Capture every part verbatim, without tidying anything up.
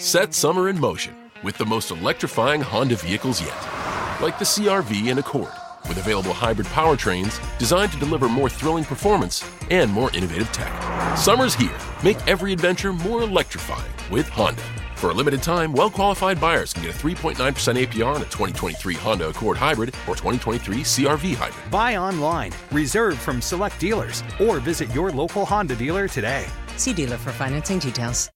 Set summer in motion with the most electrifying Honda vehicles yet, like the C R V and Accord, with available hybrid powertrains designed to deliver more thrilling performance and more innovative tech. Summer's here. Make every adventure more electrifying with Honda. For a limited time, well-qualified buyers can get a three point nine percent A P R on a twenty twenty-three Honda Accord Hybrid or twenty twenty-three C R V Hybrid. Buy online, reserve from select dealers, or visit your local Honda dealer today. See dealer for financing details.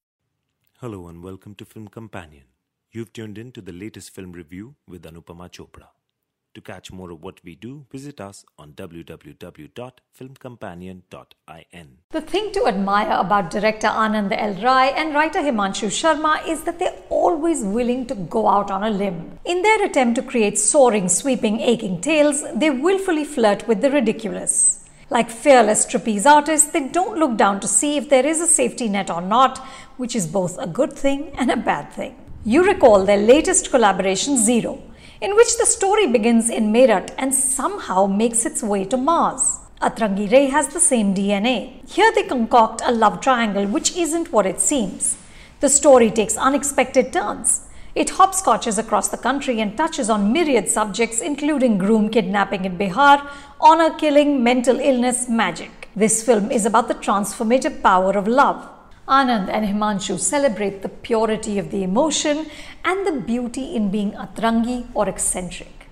Hello and welcome to Film Companion. You've tuned in to the latest film review with Anupama Chopra. To catch more of what we do, visit us on w w w dot film companion dot i n. The thing to admire about director Anand L. Rai and writer Himanshu Sharma is that they're always willing to go out on a limb. In their attempt to create soaring, sweeping, aching tales, they willfully flirt with the ridiculous. Like fearless trapeze artists, they don't look down to see if there is a safety net or not, which is both a good thing and a bad thing. You recall their latest collaboration, Zero, in which the story begins in Meerut and somehow makes its way to Mars. Atrangi Re has the same D N A. Here they concoct a love triangle which isn't what it seems. The story takes unexpected turns. It hopscotches across the country and touches on myriad subjects including groom kidnapping in Bihar, honor killing, mental illness, magic. This film is about the transformative power of love. Anand and Himanshu celebrate the purity of the emotion and the beauty in being atrangi or eccentric.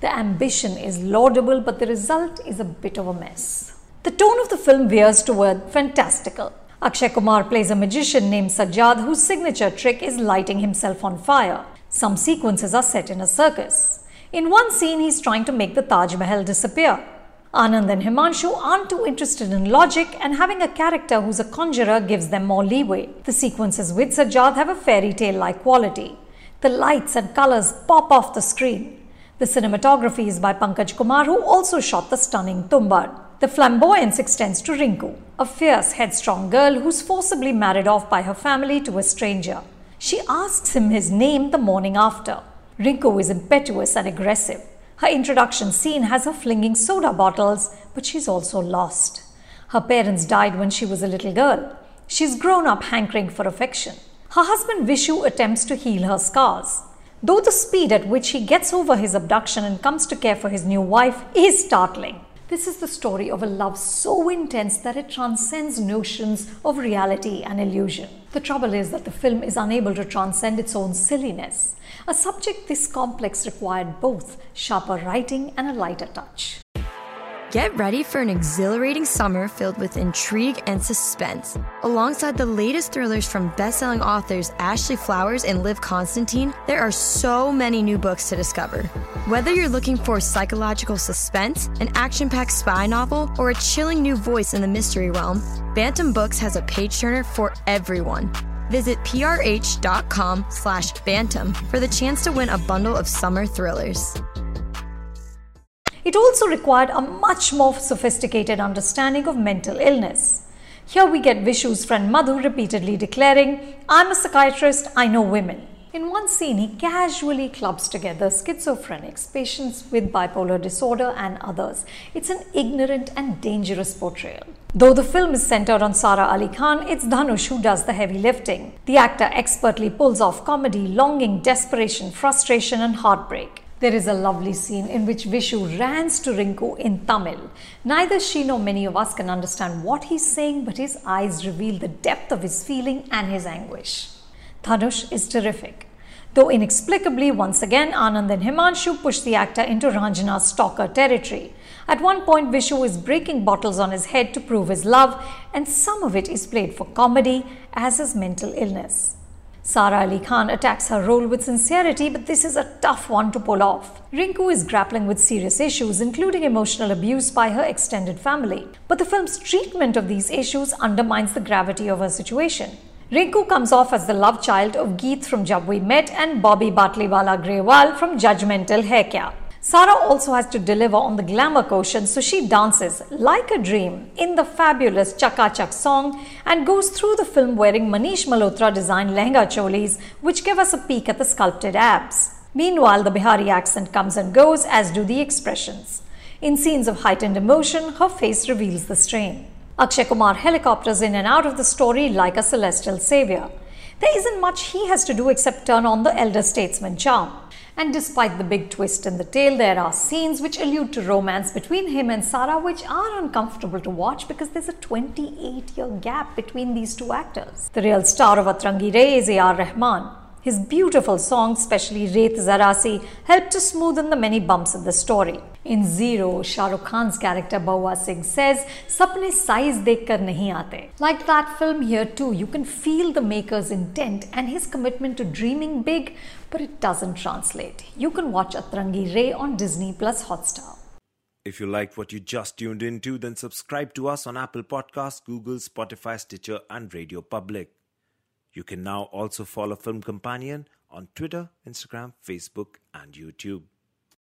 The ambition is laudable, but the result is a bit of a mess. The tone of the film veers toward fantastical. Akshay Kumar plays a magician named Sajjad whose signature trick is lighting himself on fire. Some sequences are set in a circus. In one scene, he's trying to make the Taj Mahal disappear. Anand and Himanshu aren't too interested in logic, and having a character who's a conjurer gives them more leeway. The sequences with Sajjad have a fairy tale-like quality. The lights and colours pop off the screen. The cinematography is by Pankaj Kumar, who also shot the stunning Tumbbad. The flamboyance extends to Rinku, a fierce, headstrong girl who's forcibly married off by her family to a stranger. She asks him his name the morning after. Rinku is impetuous and aggressive. Her introduction scene has her flinging soda bottles, but she's also lost. Her parents died when she was a little girl. She's grown up hankering for affection. Her husband Vishu attempts to heal her scars. Though the speed at which he gets over his abduction and comes to care for his new wife is startling. This is the story of a love so intense that it transcends notions of reality and illusion. The trouble is that the film is unable to transcend its own silliness. A subject this complex required both sharper writing and a lighter touch. Get ready for an exhilarating summer filled with intrigue and suspense. Alongside the latest thrillers from best-selling authors Ashley Flowers and Liv Constantine, there are so many new books to discover. Whether you're looking for psychological suspense, an action-packed spy novel, or a chilling new voice in the mystery realm, Bantam Books has a page-turner for everyone. Visit p r h dot com slash bantam for the chance to win a bundle of summer thrillers. It also required a much more sophisticated understanding of mental illness. Here we get Vishu's friend Madhu repeatedly declaring, "I'm a psychiatrist, I know women." In one scene, he casually clubs together schizophrenics, patients with bipolar disorder and others. It's an ignorant and dangerous portrayal. Though the film is centered on Sara Ali Khan, it's Dhanush who does the heavy lifting. The actor expertly pulls off comedy, longing, desperation, frustration and heartbreak. There is a lovely scene in which Vishu rants to Rinku in Tamil. Neither she nor many of us can understand what he's saying, but his eyes reveal the depth of his feeling and his anguish. Dhanush is terrific. Though inexplicably, once again, Anand and Himanshu push the actor into Ranjana's stalker territory. At one point, Vishu is breaking bottles on his head to prove his love, and some of it is played for comedy as his mental illness. Sara Ali Khan attacks her role with sincerity, but this is a tough one to pull off. Rinku is grappling with serious issues, including emotional abuse by her extended family. But the film's treatment of these issues undermines the gravity of her situation. Rinku comes off as the love child of Geet from Jab We Met and Bobby Batliwala-Grewal from Judgmental Hai Kya. Sara also has to deliver on the glamour quotient, so she dances like a dream in the fabulous Chaka Chak song and goes through the film wearing Manish Malhotra-designed lehenga cholis, which give us a peek at the sculpted abs. Meanwhile, the Bihari accent comes and goes, as do the expressions. In scenes of heightened emotion, her face reveals the strain. Akshay Kumar helicopters in and out of the story like a celestial savior. There isn't much he has to do except turn on the elder statesman charm. And despite the big twist in the tale, there are scenes which allude to romance between him and Sara which are uncomfortable to watch because there's a twenty-eight year gap between these two actors. The real star of Atrangi Re is A R Rahman. His beautiful songs, especially Reth Zarasi, helped to smoothen the many bumps of the story. In Zero, Shah Rukh Khan's character Bauwa Singh says, "Sapne size dekhkar nahi aate." Like that film, here too, you can feel the maker's intent and his commitment to dreaming big, but it doesn't translate. You can watch Atrangi Re on Disney Plus Hotstar. If you liked what you just tuned into, then subscribe to us on Apple Podcasts, Google, Spotify, Stitcher and Radio Public. You can now also follow Film Companion on Twitter, Instagram, Facebook and YouTube.